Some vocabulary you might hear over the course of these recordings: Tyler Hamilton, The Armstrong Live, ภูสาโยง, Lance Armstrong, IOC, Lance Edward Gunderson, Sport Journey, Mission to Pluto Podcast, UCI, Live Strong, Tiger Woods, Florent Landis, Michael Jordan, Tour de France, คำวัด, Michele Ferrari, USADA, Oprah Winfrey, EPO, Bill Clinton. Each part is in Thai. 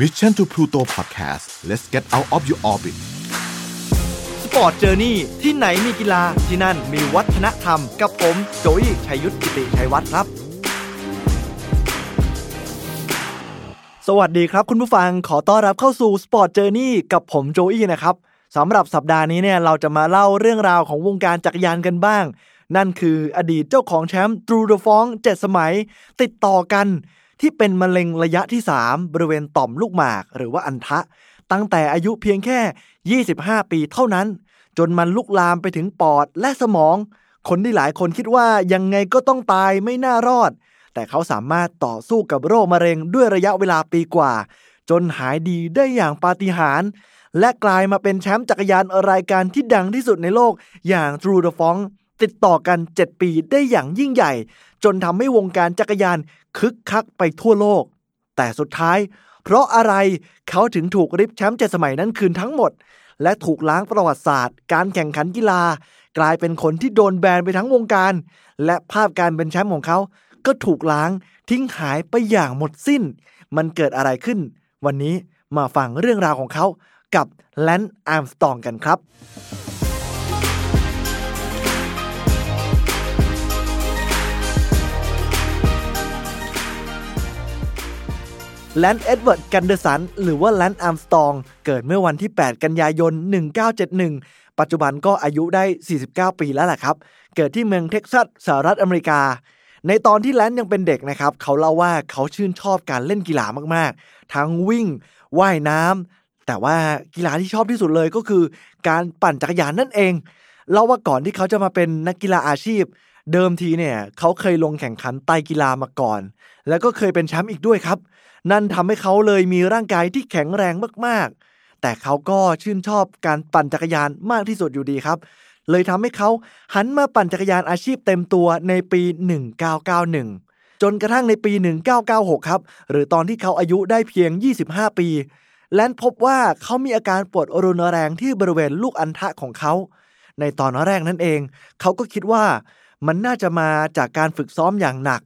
Mission to Pluto Podcast Let's get out of your orbit Sport Journey ที่ไหนมีกีฬาที่นั่นมีวัฒนธรรมกับผมโจอี้ชัยยุทธกิติชัยวัฒน์ครับสวัสดีครับคุณผู้ฟังขอต้อนรับเข้าสู่ Sport Journey กับผมโจอี้นะครับสำหรับสัปดาห์นี้เนี่ยเราจะมาเล่าเรื่องราวของวงการจักรยานกันบ้างนั่นคืออดีตเจ้าของแชมป์ Tour de France 7 สมัยติดต่อกันที่เป็นมะเร็งระยะที่3บริเวณต่อมลูกหมากหรือว่าอัณฑะตั้งแต่อายุเพียงแค่25 ปีเท่านั้นจนมันลุกลามไปถึงปอดและสมองคนที่หลายคนคิดว่ายังไงก็ต้องตายไม่น่ารอดแต่เขาสามารถต่อสู้กับโรคมะเร็งด้วยระยะเวลาปีกว่าจนหายดีได้อย่างปาฏิหาริย์และกลายมาเป็นแชมป์จักรยานรายการที่ดังที่สุดในโลกอย่าง Tour de Franceติดต่อกัน7ปีได้อย่างยิ่งใหญ่จนทำให้วงการจักรยานคึกคักไปทั่วโลกแต่สุดท้ายเพราะอะไรเขาถึงถูกริบแชมป์7 สมัยนั้นคืนทั้งหมดและถูกล้างประวัติศาสตร์การแข่งขันกีฬากลายเป็นคนที่โดนแบนไปทั้งวงการและภาพการเป็นแชมป์ของเขาก็ถูกล้างทิ้งหายไปอย่างหมดสิ้นมันเกิดอะไรขึ้นวันนี้มาฟังเรื่องราวของเขากับ Lance Armstrong กันครับLance Edward Gunderson หรือว่า Lance Armstrong เกิดเมื่อวันที่8กันยายน1971ปัจจุบันก็อายุได้49ปีแล้วล่ะครับเกิดที่เมืองเท็กซัสสหรัฐอเมริกาในตอนที่ Lance ยังเป็นเด็กนะครับเขาเล่าว่าเขาชื่นชอบการเล่นกีฬามากๆทั้งวิ่งว่ายน้ำแต่ว่ากีฬาที่ชอบที่สุดเลยก็คือการปั่นจักรยานนั่นเองเล่าว่าก่อนที่เขาจะมาเป็นนักกีฬาอาชีพเดิมทีเนี่ยเขาเคยลงแข่งขันไตรกีฬามาก่อนแล้วก็เคยเป็นแชมป์อีกด้วยครับนั่นทำให้เขาเลยมีร่างกายที่แข็งแรงมากๆแต่เขาก็ชื่นชอบการปั่นจักรยานมากที่สุดอยู่ดีครับเลยทำให้เขาหันมาปั่นจักรยานอาชีพเต็มตัวในปี1991จนกระทั่งในปี1996ครับหรือตอนที่เขาอายุได้เพียง25ปีและพบว่าเขามีอาการปวดรุนแรงที่บริเวณลูกอัณฑะของเขาในตอนแรกนั่นเองเขาก็คิดว่ามันน่าจะมาจากการฝึกซ้อมอย่างหนัก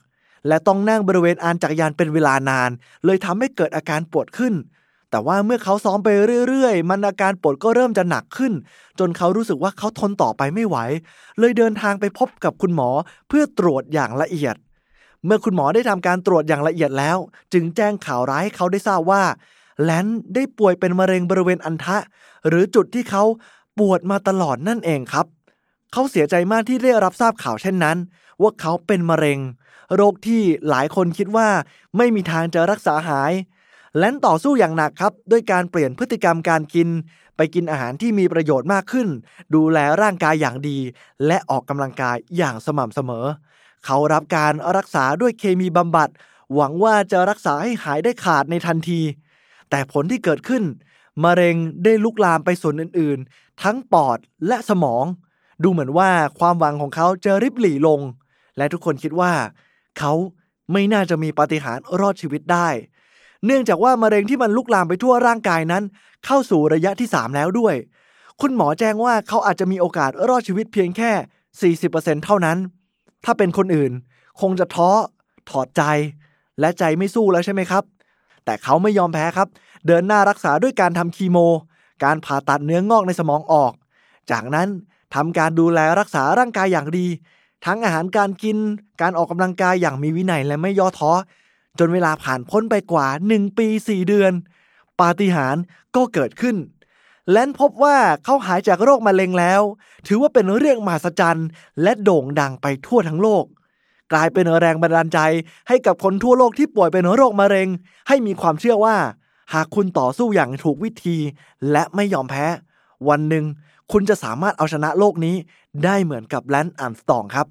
และต้องนั่งบริเวณอานจักรยานเป็นเวลานานเลยทำให้เกิดอาการปวดขึ้นแต่ว่าเมื่อเขาซ้อมไปเรื่อยๆมันอาการปวดก็เริ่มจะหนักขึ้นจนเขารู้สึกว่าเขาทนต่อไปไม่ไหวเลยเดินทางไปพบกับคุณหมอเพื่อตรวจอย่างละเอียดเมื่อคุณหมอได้ทำการตรวจอย่างละเอียดแล้วจึงแจ้งข่าวร้ายให้เขาได้ทราบว่าแลนซ์ได้ป่วยเป็นมะเร็งบริเวณอัณฑะหรือจุดที่เขาปวดมาตลอดนั่นเองครับเขาเสียใจมากที่ได้รับทราบข่าวเช่นนั้นว่าเขาเป็นมะเร็งโรคที่หลายคนคิดว่าไม่มีทางจะรักษาหายและต่อสู้อย่างหนักครับด้วยการเปลี่ยนพฤติกรรมการกินไปกินอาหารที่มีประโยชน์มากขึ้นดูแลร่างกายอย่างดีและออกกำลังกายอย่างสม่ำเสมอเขารับการรักษาด้วยเคมีบำบัดหวังว่าจะรักษาให้หายได้ขาดในทันทีแต่ผลที่เกิดขึ้นมะเร็งได้ลุกลามไปส่วนอื่นๆทั้งปอดและสมองดูเหมือนว่าความหวังของเขาจะริบหรี่ลงและทุกคนคิดว่าเขาไม่น่าจะมีปาฏิหาริย์รอดชีวิตได้เนื่องจากว่ามะเร็งที่มันลุกลามไปทั่วร่างกายนั้นเข้าสู่ระยะที่3แล้วด้วยคุณหมอแจ้งว่าเขาอาจจะมีโอกาสรอดชีวิตเพียงแค่ 40% เท่านั้นถ้าเป็นคนอื่นคงจะท้อถอดใจและใจไม่สู้แล้วใช่ไหมครับแต่เขาไม่ยอมแพ้ครับเดินหน้ารักษาด้วยการทำคีโมการผ่าตัดเนื้องอกในสมองออกจากนั้นทำการดูแลรักษาร่างกายอย่างดีทั้งอาหารการกินการออกกำลังกายอย่างมีวินัยและไม่ย่อท้อจนเวลาผ่านพ้นไปกว่า1ปี4เดือนปาฏิหาริย์ก็เกิดขึ้นและพบว่าเขาหายจากโรคมะเร็งแล้วถือว่าเป็นเรื่องมหัศจรรย์และโด่งดังไปทั่วทั้งโลกกลายเป็นแรงบันดาลใจให้กับคนทั่วโลกที่ป่วยเป็นโรคมะเร็งให้มีความเชื่อว่าหากคุณต่อสู้อย่างถูกวิธีและไม่ยอมแพ้วันหนึ่งคุณจะสามารถเอาชนะโลกนี้ได้เหมือนกับแลนซ์ อาร์มสตรองครับ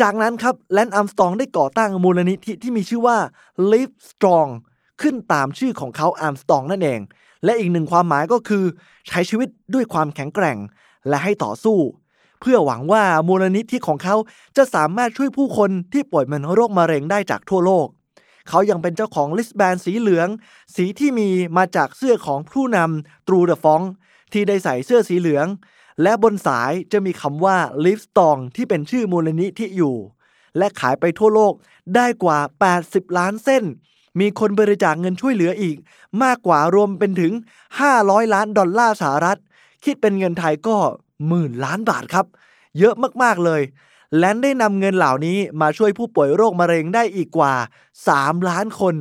จากนั้นครับแลนซ์ อาร์มสตรองได้ก่อตั้งมูลนิธิที่มีชื่อว่า Live Strong ขึ้นตามชื่อของเขา อาร์มสตรองนั่นเองและอีกหนึ่งความหมายก็คือใช้ชีวิตด้วยความแข็งแกร่งและให้ต่อสู้เพื่อหวังว่ามูลนิธิของเขาจะสามารถช่วยผู้คนที่ป่วยเป็นโรคมะเร็งได้จากทั่วโลกเขายังเป็นเจ้าของลิสแบนสีเหลืองสีที่มีมาจากเสื้อของผู้นำ Tour de Franceที่ได้ใส่เสื้อสีเหลืองและบนสายจะมีคำว่า Live Strong ที่เป็นชื่อมูลนิธิอยู่และขายไปทั่วโลกได้กว่า80 ล้านเส้น มีคนบริจาคเงินช่วยเหลืออีกมากกว่ารวมเป็นถึง$500 ล้านคิดเป็นเงินไทยก็10,000 ล้านบาทครับเยอะมากๆเลยและได้นำเงินเหล่านี้มาช่วยผู้ป่วยโรคมะเร็งได้อีกกว่า3 ล้านคน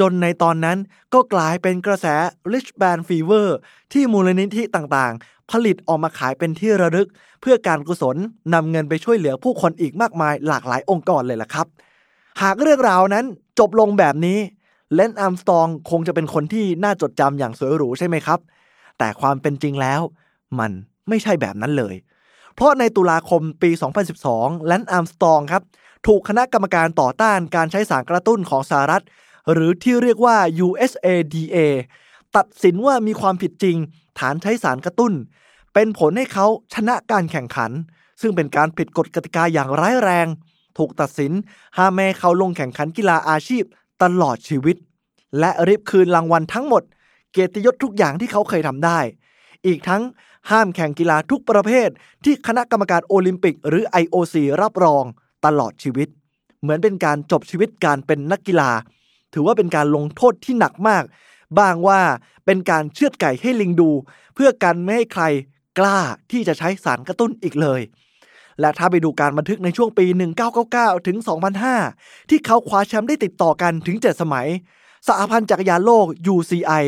จนในตอนนั้นก็กลายเป็นกระแส Rich Band Fever ที่มูลนิธิต่างๆผลิตออกมาขายเป็นที่ระลึกเพื่อการกุศลนำเงินไปช่วยเหลือผู้คนอีกมากมายหลากหลายองค์กรเลยล่ะครับหากเรื่องราวนั้นจบลงแบบนี้แลนซ์ อาร์มสตรองคงจะเป็นคนที่น่าจดจำอย่างสวยหรูใช่ไหมครับแต่ความเป็นจริงแล้วมันไม่ใช่แบบนั้นเลยเพราะในตุลาคมปี 2012 แลนซ์ อาร์มสตรองครับถูกคณะกรรมการต่อต้านการใช้สารกระตุ้นของสหรัฐหรือที่เรียกว่า USADA ตัดสินว่ามีความผิดจริงฐานใช้สารกระตุ้นเป็นผลให้เขาชนะการแข่งขันซึ่งเป็นการผิดกฎกติกาอย่างร้ายแรงถูกตัดสินห้ามให้เขาลงแข่งขันกีฬาอาชีพตลอดชีวิตและริบคืนรางวัลทั้งหมดเกียรติยศทุกอย่างที่เขาเคยทำได้อีกทั้งห้ามแข่งกีฬาทุกประเภทที่คณะกรรมการโอลิมปิกหรือ IOC รับรองตลอดชีวิตเหมือนเป็นการจบชีวิตการเป็นนักกีฬาถือว่าเป็นการลงโทษที่หนักมากบ้างว่าเป็นการเชือดไก่ให้ลิงดูเพื่อกันไม่ให้ใครกล้าที่จะใช้สารกระตุ้นอีกเลยและถ้าไปดูการบันทึกในช่วงปี 1999 ถึง 2005 ที่เขาคว้าแชมป์ได้ติดต่อกันถึง 7 สมัยสหพันธ์จักรยานโลก UCI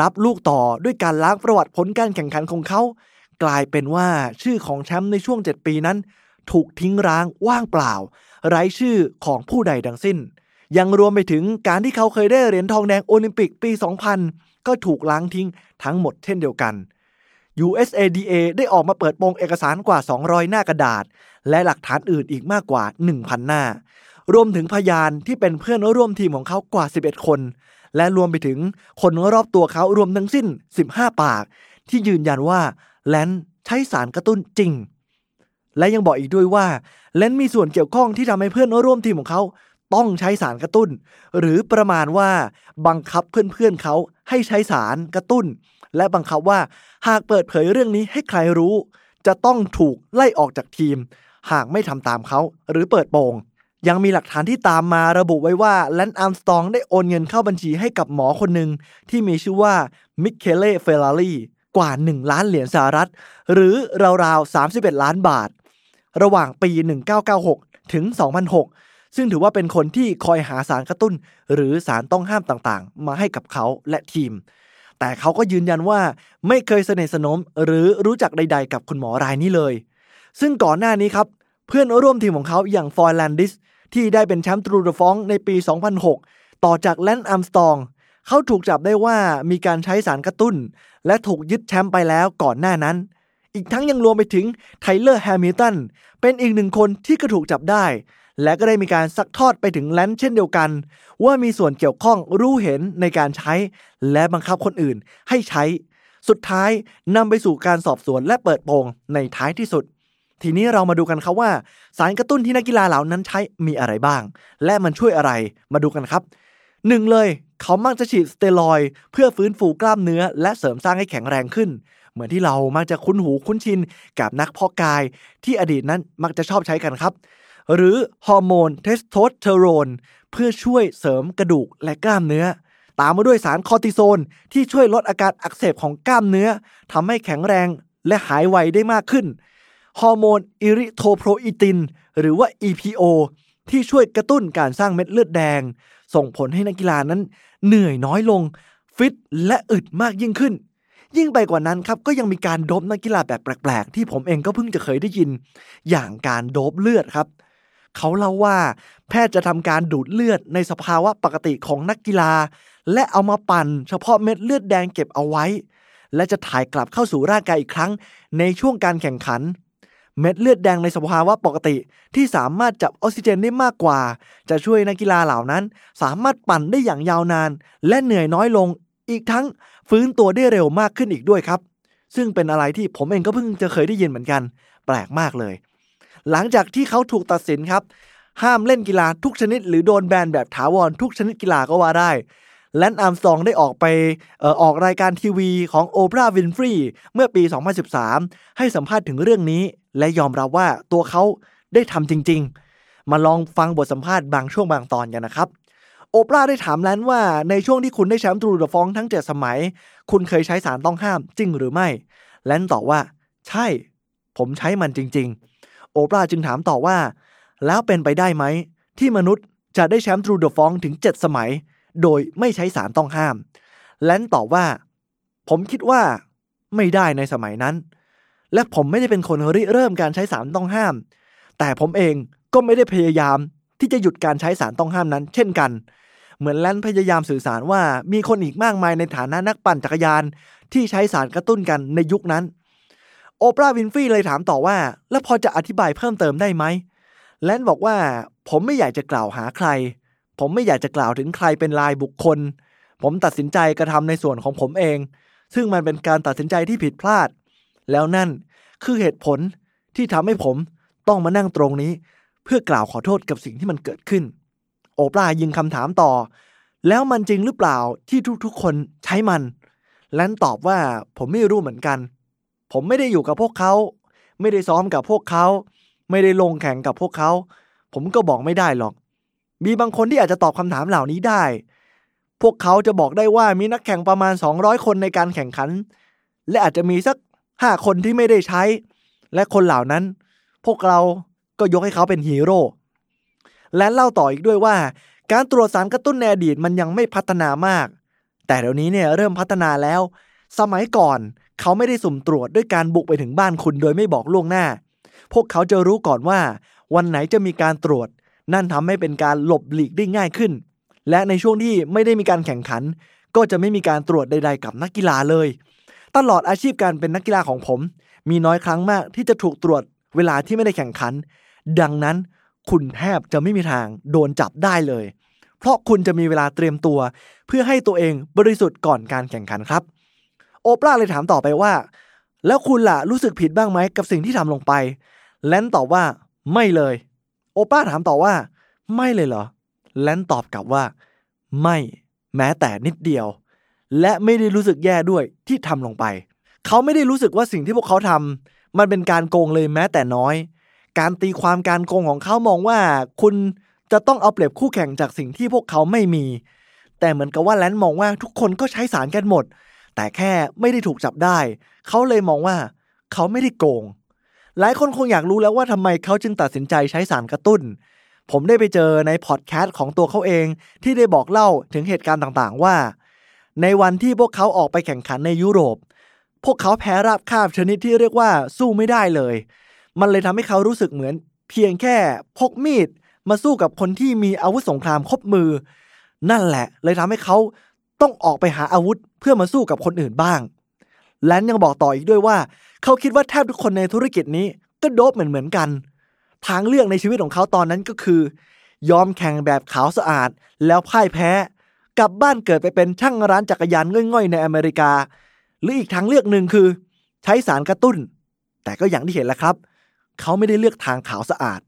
รับลูกต่อด้วยการล้างประวัติผลการแข่งขันของเขากลายเป็นว่าชื่อของแชมป์ในช่วง 7 ปีนั้นถูกทิ้งร้างว่างเปล่าไร้ชื่อของผู้ใดทั้งสิ้นยังรวมไปถึงการที่เขาเคยได้เหรียญทองแดงโอลิมปิกปี 2000 ก็ถูกล้างทิ้งทั้งหมดเช่นเดียวกัน USADA ได้ออกมาเปิดโปงเอกสารกว่า200 หน้ากระดาษและหลักฐานอื่นอีกมากกว่า 1,000 หน้ารวมถึงพยานที่เป็นเพื่อนร่วมทีมของเขากว่า11 คนและรวมไปถึงคนรอบตัวเขารวมทั้งสิ้น15 ปากที่ยืนยันว่าแลนซ์ใช้สารกระตุ้นจริงและยังบอกอีกด้วยว่าแลนซ์มีส่วนเกี่ยวข้องที่ทำให้เพื่อนร่วมทีมของเขาต้องใช้สารกระตุ้นหรือประมาณว่าบังคับเพื่อนๆเขาให้ใช้สารกระตุ้นและบังคับว่าหากเปิดเผยเรื่องนี้ให้ใครรู้จะต้องถูกไล่ออกจากทีมหากไม่ทำตามเขาหรือเปิดโปงยังมีหลักฐานที่ตามมาระบุไว้ว่าแลนซ์ อาร์มสตรองได้โอนเงินเข้าบัญชีให้กับหมอคนหนึ่งที่มีชื่อว่ามิเคเล เฟลลารีกว่า$1 ล้านหรือราวๆ$31 ล้านระหว่างปี 1996 ถึง 2006ซึ่งถือว่าเป็นคนที่คอยหาสารกระตุ้นหรือสารต้องห้ามต่างๆมาให้กับเขาและทีมแต่เขาก็ยืนยันว่าไม่เคยสนิทสนมหรือรู้จักใดๆกับคุณหมอรายนี้เลยซึ่งก่อนหน้านี้ครับเพื่อนร่วมทีมของเขาอย่างฟอยแลนดิสที่ได้เป็นแชมป์ Tour de France ในปี 2006 ต่อจากแลนซ์ อาร์มสตรองเขาถูกจับได้ว่ามีการใช้สารกระตุ้นและถูกยึดแชมป์ไปแล้วก่อนหน้านั้นอีกทั้งยังรวมไปถึงไทเลอร์ แฮมิลตันเป็นอีกหนึ่งคนที่ก็ถูกจับได้และก็ได้มีการซักทอดไปถึงแลนซ์เช่นเดียวกันว่ามีส่วนเกี่ยวข้องรู้เห็นในการใช้และบังคับคนอื่นให้ใช้สุดท้ายนำไปสู่การสอบสวนและเปิดโปงในท้ายที่สุดทีนี้เรามาดูกันครับว่าสารกระตุ้นที่นักกีฬาเหล่านั้นใช้มีอะไรบ้างและมันช่วยอะไรมาดูกันครับ1เลยเขามักจะฉีดสเตียรอยด์เพื่อฟื้นฟูกล้ามเนื้อและเสริมสร้างให้แข็งแรงขึ้นเหมือนที่เรามักจะคุ้นหูคุ้นชินกับนักเพาะกายที่อดีตนั้นมักจะชอบใช้กันครับหรือฮอร์โมนเทสโทสเตอโรนเพื่อช่วยเสริมกระดูกและกล้ามเนื้อตามมาด้วยสารคอร์ติโซนที่ช่วยลดอาการอักเสบของกล้ามเนื้อทำให้แข็งแรงและหายไวได้มากขึ้นฮอร์โมนอิริโทโปรอิตินหรือว่า EPO ที่ช่วยกระตุ้นการสร้างเม็ดเลือดแดงส่งผลให้นักกีฬานั้นเหนื่อยน้อยลงฟิตและอึดมากยิ่งขึ้นยิ่งไปกว่านั้นครับก็ยังมีการโดปนักกีฬาแบบแปลกๆที่ผมเองก็เพิ่งจะเคยได้ยินอย่างการโดปเลือดครับเขาเล่าว่าแพทย์จะทำการดูดเลือดในสภาวะปกติของนักกีฬาและเอามาปั่นเฉพาะเม็ดเลือดแดงเก็บเอาไว้และจะถ่ายกลับเข้าสู่ร่างกายอีกครั้งในช่วงการแข่งขันเม็ดเลือดแดงในสภาวะปกติที่สามารถจับออกซิเจนได้มากกว่าจะช่วยนักกีฬาเหล่านั้นสามารถปั่นได้อย่างยาวนานและเหนื่อยน้อยลงอีกทั้งฟื้นตัวได้เร็วมากขึ้นอีกด้วยครับซึ่งเป็นอะไรที่ผมเองก็เพิ่งจะเคยได้ยินเหมือนกันแปลกมากเลยหลังจากที่เขาถูกตัดสินครับห้ามเล่นกีฬาทุกชนิดหรือโดนแบนแบบถาวรทุกชนิดกีฬาก็ว่าได้แลนซ์ อาร์มสตรองได้ออกไปออกรายการทีวีของโอปราห์วินฟรีย์เมื่อปี 2013 ให้สัมภาษณ์ถึงเรื่องนี้และยอมรับว่าตัวเขาได้ทำจริงๆมาลองฟังบทสัมภาษณ์บางช่วงบางตอนกันนะครับ โอปราได้ถามแลนซ์ว่าในช่วงที่คุณได้แชมป์Tour de Franceทั้ง7สมัยคุณเคยใช้สารต้องห้ามจริงหรือไม่แลนซ์ตอบว่าใช่ผมใช้มันจริงๆโอปราจึงถามต่อว่าแล้วเป็นไปได้ไหมที่มนุษย์จะได้แชมป์Tour de Franceถึง7สมัยโดยไม่ใช้สารต้องห้ามแลนซ์ตอบว่าผมคิดว่าไม่ได้ในสมัยนั้นและผมไม่ได้เป็นคนริเริ่มการใช้สารต้องห้ามแต่ผมเองก็ไม่ได้พยายามที่จะหยุดการใช้สารต้องห้ามนั้นเช่นกันเหมือนแลนซ์พยายามสื่อสารว่ามีคนอีกมากมายในฐานะนักปั่นจักรยานที่ใช้สารกระตุ้นกันในยุคนั้นโอปราห์วินฟรีย์เลยถามต่อว่าแล้วพอจะอธิบายเพิ่มเติมได้ไหมแลนซ์บอกว่าผมไม่อยากจะกล่าวหาใครผมไม่อยากจะกล่าวถึงใครเป็นรายบุคคลผมตัดสินใจกระทำในส่วนของผมเองซึ่งมันเป็นการตัดสินใจที่ผิดพลาดแล้วนั่นคือเหตุผลที่ทำให้ผมต้องมานั่งตรงนี้เพื่อกล่าวขอโทษกับสิ่งที่มันเกิดขึ้นโอปราห์ยิงคำถามต่อแล้วมันจริงหรือเปล่าที่ทุกคนใช้มันแลนซ์ตอบว่าผมไม่รู้เหมือนกันผมไม่ได้อยู่กับพวกเขาไม่ได้ซ้อมกับพวกเขาไม่ได้ลงแข่งกับพวกเขาผมก็บอกไม่ได้หรอกมีบางคนที่อาจจะตอบคำถามเหล่านี้ได้พวกเขาจะบอกได้ว่ามีนักแข่งประมาณ200คนในการแข่งขันและอาจจะมีสัก5คนที่ไม่ได้ใช้และคนเหล่านั้นพวกเราก็ยกให้เขาเป็นฮีโร่และเล่าต่ออีกด้วยว่าการตรวจสารกระตุ้นในอดีตมันยังไม่พัฒนามากแต่เดี๋ยวนี้เนี่ยเริ่มพัฒนาแล้วสมัยก่อนเขาไม่ได้สุ่มตรวจด้วยการบุกไปถึงบ้านคุณโดยไม่บอกล่วงหน้าพวกเขาจะรู้ก่อนว่าวันไหนจะมีการตรวจนั่นทำให้เป็นการหลบหลีกได้ง่ายขึ้นและในช่วงที่ไม่ได้มีการแข่งขันก็จะไม่มีการตรวจใดๆกับนักกีฬาเลยตลอดอาชีพการเป็นนักกีฬาของผมมีน้อยครั้งมากที่จะถูกตรวจเวลาที่ไม่ได้แข่งขันดังนั้นคุณแทบจะไม่มีทางโดนจับได้เลยเพราะคุณจะมีเวลาเตรียมตัวเพื่อให้ตัวเองบริสุทธิ์ก่อนการแข่งขันครับโอปราห์เลยถามต่อไปว่าแล้วคุณล่ะรู้สึกผิดบ้างไหมกับสิ่งที่ทำลงไปแลนซ์ตอบว่าไม่เลยโอปราห์ถามต่อว่าไม่เลยเหรอแลนซ์ตอบกลับว่าไม่แม้แต่นิดเดียวและไม่ได้รู้สึกแย่ด้วยที่ทำลงไปเขาไม่ได้รู้สึกว่าสิ่งที่พวกเขาทำมันเป็นการโกงเลยแม้แต่น้อยการตีความการโกงของเขามองว่าคุณจะต้องเอาเปรียบคู่แข่งจากสิ่งที่พวกเขาไม่มีแต่เหมือนกับว่าแลนซ์มองว่าทุกคนก็ใช้สารกันหมดแต่แค่ไม่ได้ถูกจับได้เขาเลยมองว่าเขาไม่ได้โกงหลายคนคงอยากรู้แล้วว่าทำไมเขาจึงตัดสินใจใช้สารกระตุ้นผมได้ไปเจอในพอดแคสต์ของตัวเขาเองที่ได้บอกเล่าถึงเหตุการณ์ต่างๆว่าในวันที่พวกเขาออกไปแข่งขันในยุโรปพวกเขาแพ้ราบคาบชนิดที่เรียกว่าสู้ไม่ได้เลยมันเลยทำให้เขารู้สึกเหมือนเพียงแค่พกมีดมาสู้กับคนที่มีอาวุธสงครามครบมือนั่นแหละเลยทำให้เขาต้องออกไปหาอาวุธเพื่อมาสู้กับคนอื่นบ้างและยังบอกต่ออีกด้วยว่าเขาคิดว่าแทบทุกคนในธุรกิจนี้ก็โดบเหมือนกันทางเลือกในชีวิตของเขาตอนนั้นก็คือยอมแข่งแบบขาวสะอาดแล้วพ่ายแพ้กลับบ้านเกิดไปเป็นช่างร้านจักรยานง่อยๆในอเมริกาหรืออีกทางเลือกหนึ่งคือใช้สารกระตุ้นแต่ก็อย่างที่เห็นแล้วครับเขาไม่ได้เลือกทางขาวสะอาด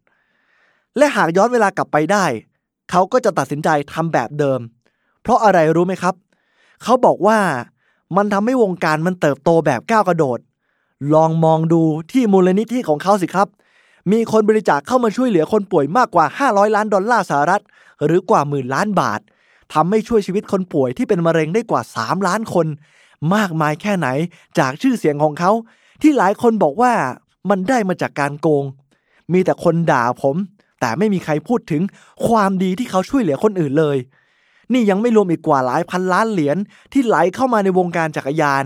และหากย้อนเวลากลับไปได้เขาก็จะตัดสินใจทำแบบเดิมเพราะอะไรรู้ไหมครับเขาบอกว่ามันทำให้วงการมันเติบโตแบบก้าวกระโดดลองมองดูที่มูลนิธิของเขาสิครับมีคนบริจาคเข้ามาช่วยเหลือคนป่วยมากกว่า$500 ล้านหรือกว่า10,000 ล้านบาททำให้ช่วยชีวิตคนป่วยที่เป็นมะเร็งได้กว่า3 ล้านคนมากมายแค่ไหนจากชื่อเสียงของเขาที่หลายคนบอกว่ามันได้มาจากการโกงมีแต่คนด่าผมแต่ไม่มีใครพูดถึงความดีที่เขาช่วยเหลือคนอื่นเลยนี่ยังไม่รวมอีกกว่าหลายพันล้านเหรียญที่ไหลเข้ามาในวงการจักรยาน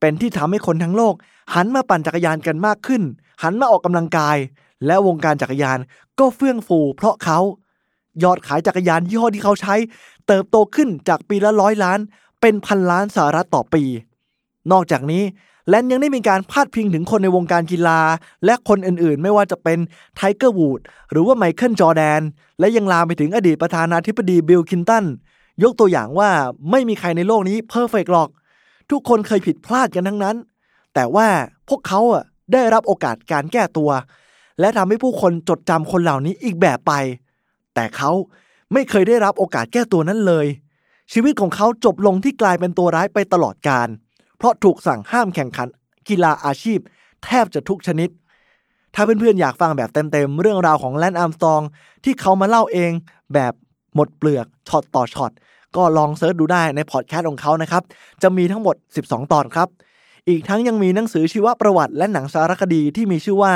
เป็นที่ทำให้คนทั้งโลกหันมาปั่นจักรยานกันมากขึ้นหันมาออกกำลังกายและวงการจักรยานก็เฟื่องฟูเพราะเขายอดขายจักรยานยี่ห้อที่เขาใช้เติบโตขึ้นจากปีละ100 ล้านเป็น1,000 ล้านสหรัฐต่อปีนอกจากนี้แลนซ์ยังได้มีการพาดพิงถึงคนในวงการกีฬาและคนอื่นๆไม่ว่าจะเป็นไทเกอร์วูดหรือว่าไมเคิลจอร์แดนและยังลามไปถึงอดีตประธานาธิบดีบิลคลินตันยกตัวอย่างว่าไม่มีใครในโลกนี้เพอร์เฟคหรอกทุกคนเคยผิดพลาดกันทั้งนั้นแต่ว่าพวกเขาได้รับโอกาสการแก้ตัวและทำให้ผู้คนจดจำคนเหล่านี้อีกแบบไปแต่เขาไม่เคยได้รับโอกาสแก้ตัวนั้นเลยชีวิตของเขาจบลงที่กลายเป็นตัวร้ายไปตลอดกาลเพราะถูกสั่งห้ามแข่งขันกีฬาอาชีพแทบจะทุกชนิดถ้าเพื่อนๆอยากฟังแบบเต็มๆเรื่องราวของแลนซ์ อาร์มสตรองที่เขามาเล่าเองแบบ หมดเปลือกช็อตต่อช็อตก็ลองเสิร์ชดูได้ในพอดแคสต์ของเขานะครับจะมีทั้งหมด12ตอนครับอีกทั้งยังมีหนังสือชีวประวัติและหนังสารคดีที่มีชื่อว่า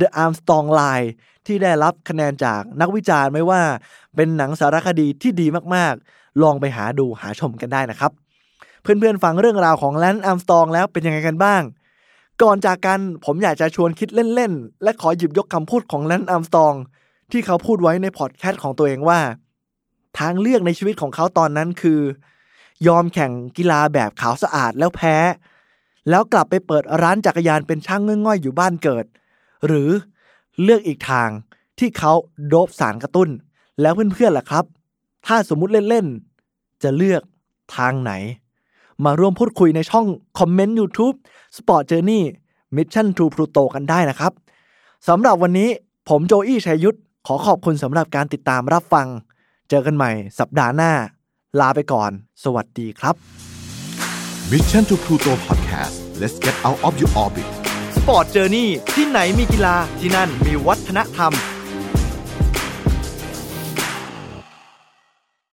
The Armstrong Live ที่ได้รับคะแนนจากนักวิจารณ์ไม่ว่าเป็นหนังสารคดีที่ดีมากๆลองไปหาดูหาชมกันได้นะครับเพื่อนๆฟังเรื่องราวของLance Armstrongแล้วเป็นยังไงกันบ้างก่อนจากกันผมอยากจะชวนคิดเล่นๆและขอหยิบยกคำพูดของLance Armstrongที่เขาพูดไว้ในพอดแคสต์ของตัวเองว่าทางเลือกในชีวิตของเขาตอนนั้นคือยอมแข่งกีฬาแบบขาวสะอาดแล้วแพ้แล้วกลับไปเปิดร้านจักรยานเป็นช่างง่อยๆอยู่บ้านเกิดหรือเลือกอีกทางที่เขาโดปสารกระตุ้นแล้วเพื่อนๆล่ะครับถ้าสมมุติเล่นๆจะเลือกทางไหนมาร่วมพูดคุยในช่องคอมเมนต์ YouTube Sport Journey Mission to Pluto กันได้นะครับสำหรับวันนี้ผมโจอี้ชัยยุทธขอขอบคุณสำหรับการติดตามรับฟังเจอกันใหม่สัปดาห์หน้าลาไปก่อนสวัสดีครับ Mission to Pluto Podcast Let's get out of your orbit Sport Journey ที่ไหนมีกีฬาที่นั่นมีวัฒนธรรม